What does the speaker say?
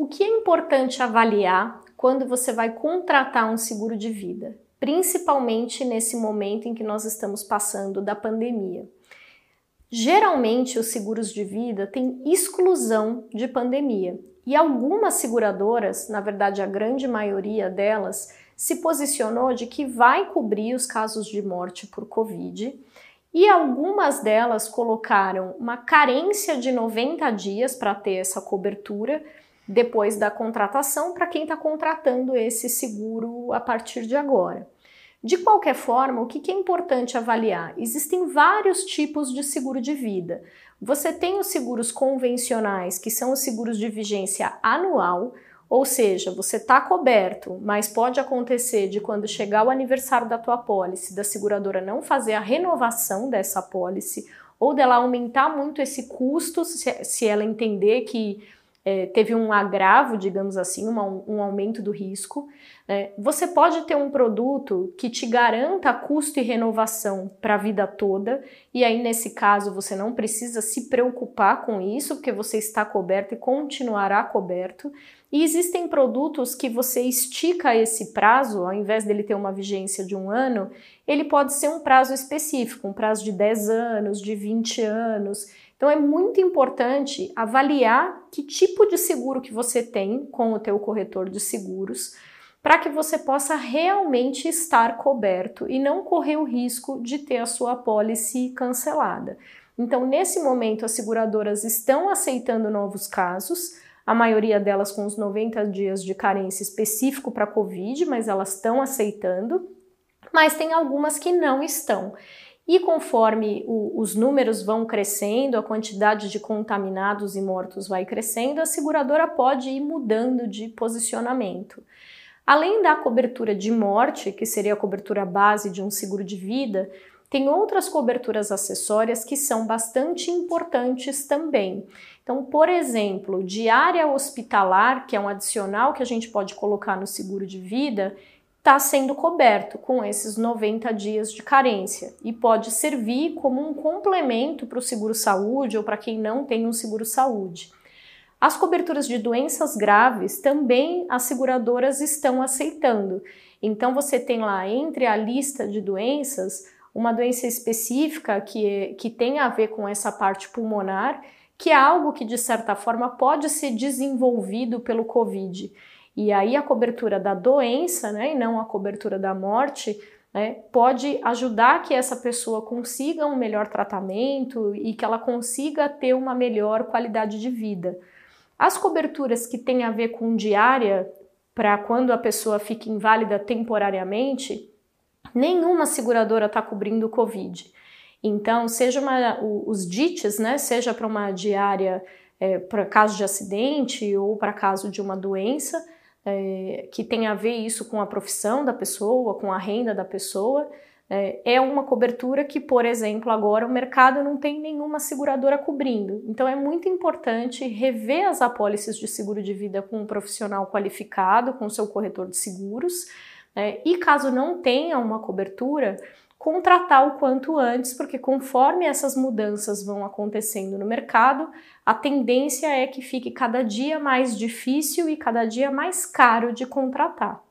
O que é importante avaliar quando você vai contratar um seguro de vida, principalmente nesse momento em que nós estamos passando da pandemia? Geralmente, os seguros de vida têm exclusão de pandemia e algumas seguradoras, na verdade a grande maioria delas, se posicionou de que vai cobrir os casos de morte por Covid. E algumas delas colocaram uma carência de 90 dias para ter essa cobertura depois da contratação para quem está contratando esse seguro a partir de agora. De qualquer forma, o que é importante avaliar? Existem vários tipos de seguro de vida. Você tem os seguros convencionais, que são os seguros de vigência anual, ou seja, você está coberto, mas pode acontecer de quando chegar o aniversário da tua apólice, da seguradora não fazer a renovação dessa apólice, ou dela aumentar muito esse custo, se ela entender que teve um agravo, digamos assim, um aumento do risco, né? Você pode ter um produto que te garanta custo e renovação para a vida toda, e aí nesse caso você não precisa se preocupar com isso, porque você está coberto e continuará coberto. E existem produtos que você estica esse prazo, ao invés dele ter uma vigência de 1 ano, ele pode ser um prazo específico, um prazo de 10 anos, de 20 anos. Então é muito importante avaliar que tipo de seguro que você tem com o teu corretor de seguros, para que você possa realmente estar coberto e não correr o risco de ter a sua apólice cancelada. Então, nesse momento, as seguradoras estão aceitando novos casos, a maioria delas com os 90 dias de carência específico para Covid, mas elas estão aceitando, mas tem algumas que não estão. E conforme os números vão crescendo, a quantidade de contaminados e mortos vai crescendo, a seguradora pode ir mudando de posicionamento. Além da cobertura de morte, que seria a cobertura base de um seguro de vida, tem outras coberturas acessórias que são bastante importantes também. Então, por exemplo, diária hospitalar, que é um adicional que a gente pode colocar no seguro de vida, está sendo coberto com esses 90 dias de carência e pode servir como um complemento para o seguro-saúde ou para quem não tem um seguro-saúde. As coberturas de doenças graves também as seguradoras estão aceitando. Então você tem lá entre a lista de doenças uma doença específica que tem a ver com essa parte pulmonar, que é algo que de certa forma pode ser desenvolvido pelo Covid. E aí a cobertura da doença, né, e não a cobertura da morte, né, pode ajudar que essa pessoa consiga um melhor tratamento e que ela consiga ter uma melhor qualidade de vida. As coberturas que têm a ver com diária, para quando a pessoa fica inválida temporariamente, nenhuma seguradora está cobrindo o Covid. Então, seja os DITs, né, seja para uma diária para caso de acidente ou para caso de uma doença que tem a ver isso com a profissão da pessoa, com a renda da pessoa, é uma cobertura que, por exemplo, agora o mercado não tem nenhuma seguradora cobrindo. Então é muito importante rever as apólices de seguro de vida com um profissional qualificado, com o seu corretor de seguros, e caso não tenha uma cobertura, contratar o quanto antes, porque conforme essas mudanças vão acontecendo no mercado, a tendência é que fique cada dia mais difícil e cada dia mais caro de contratar.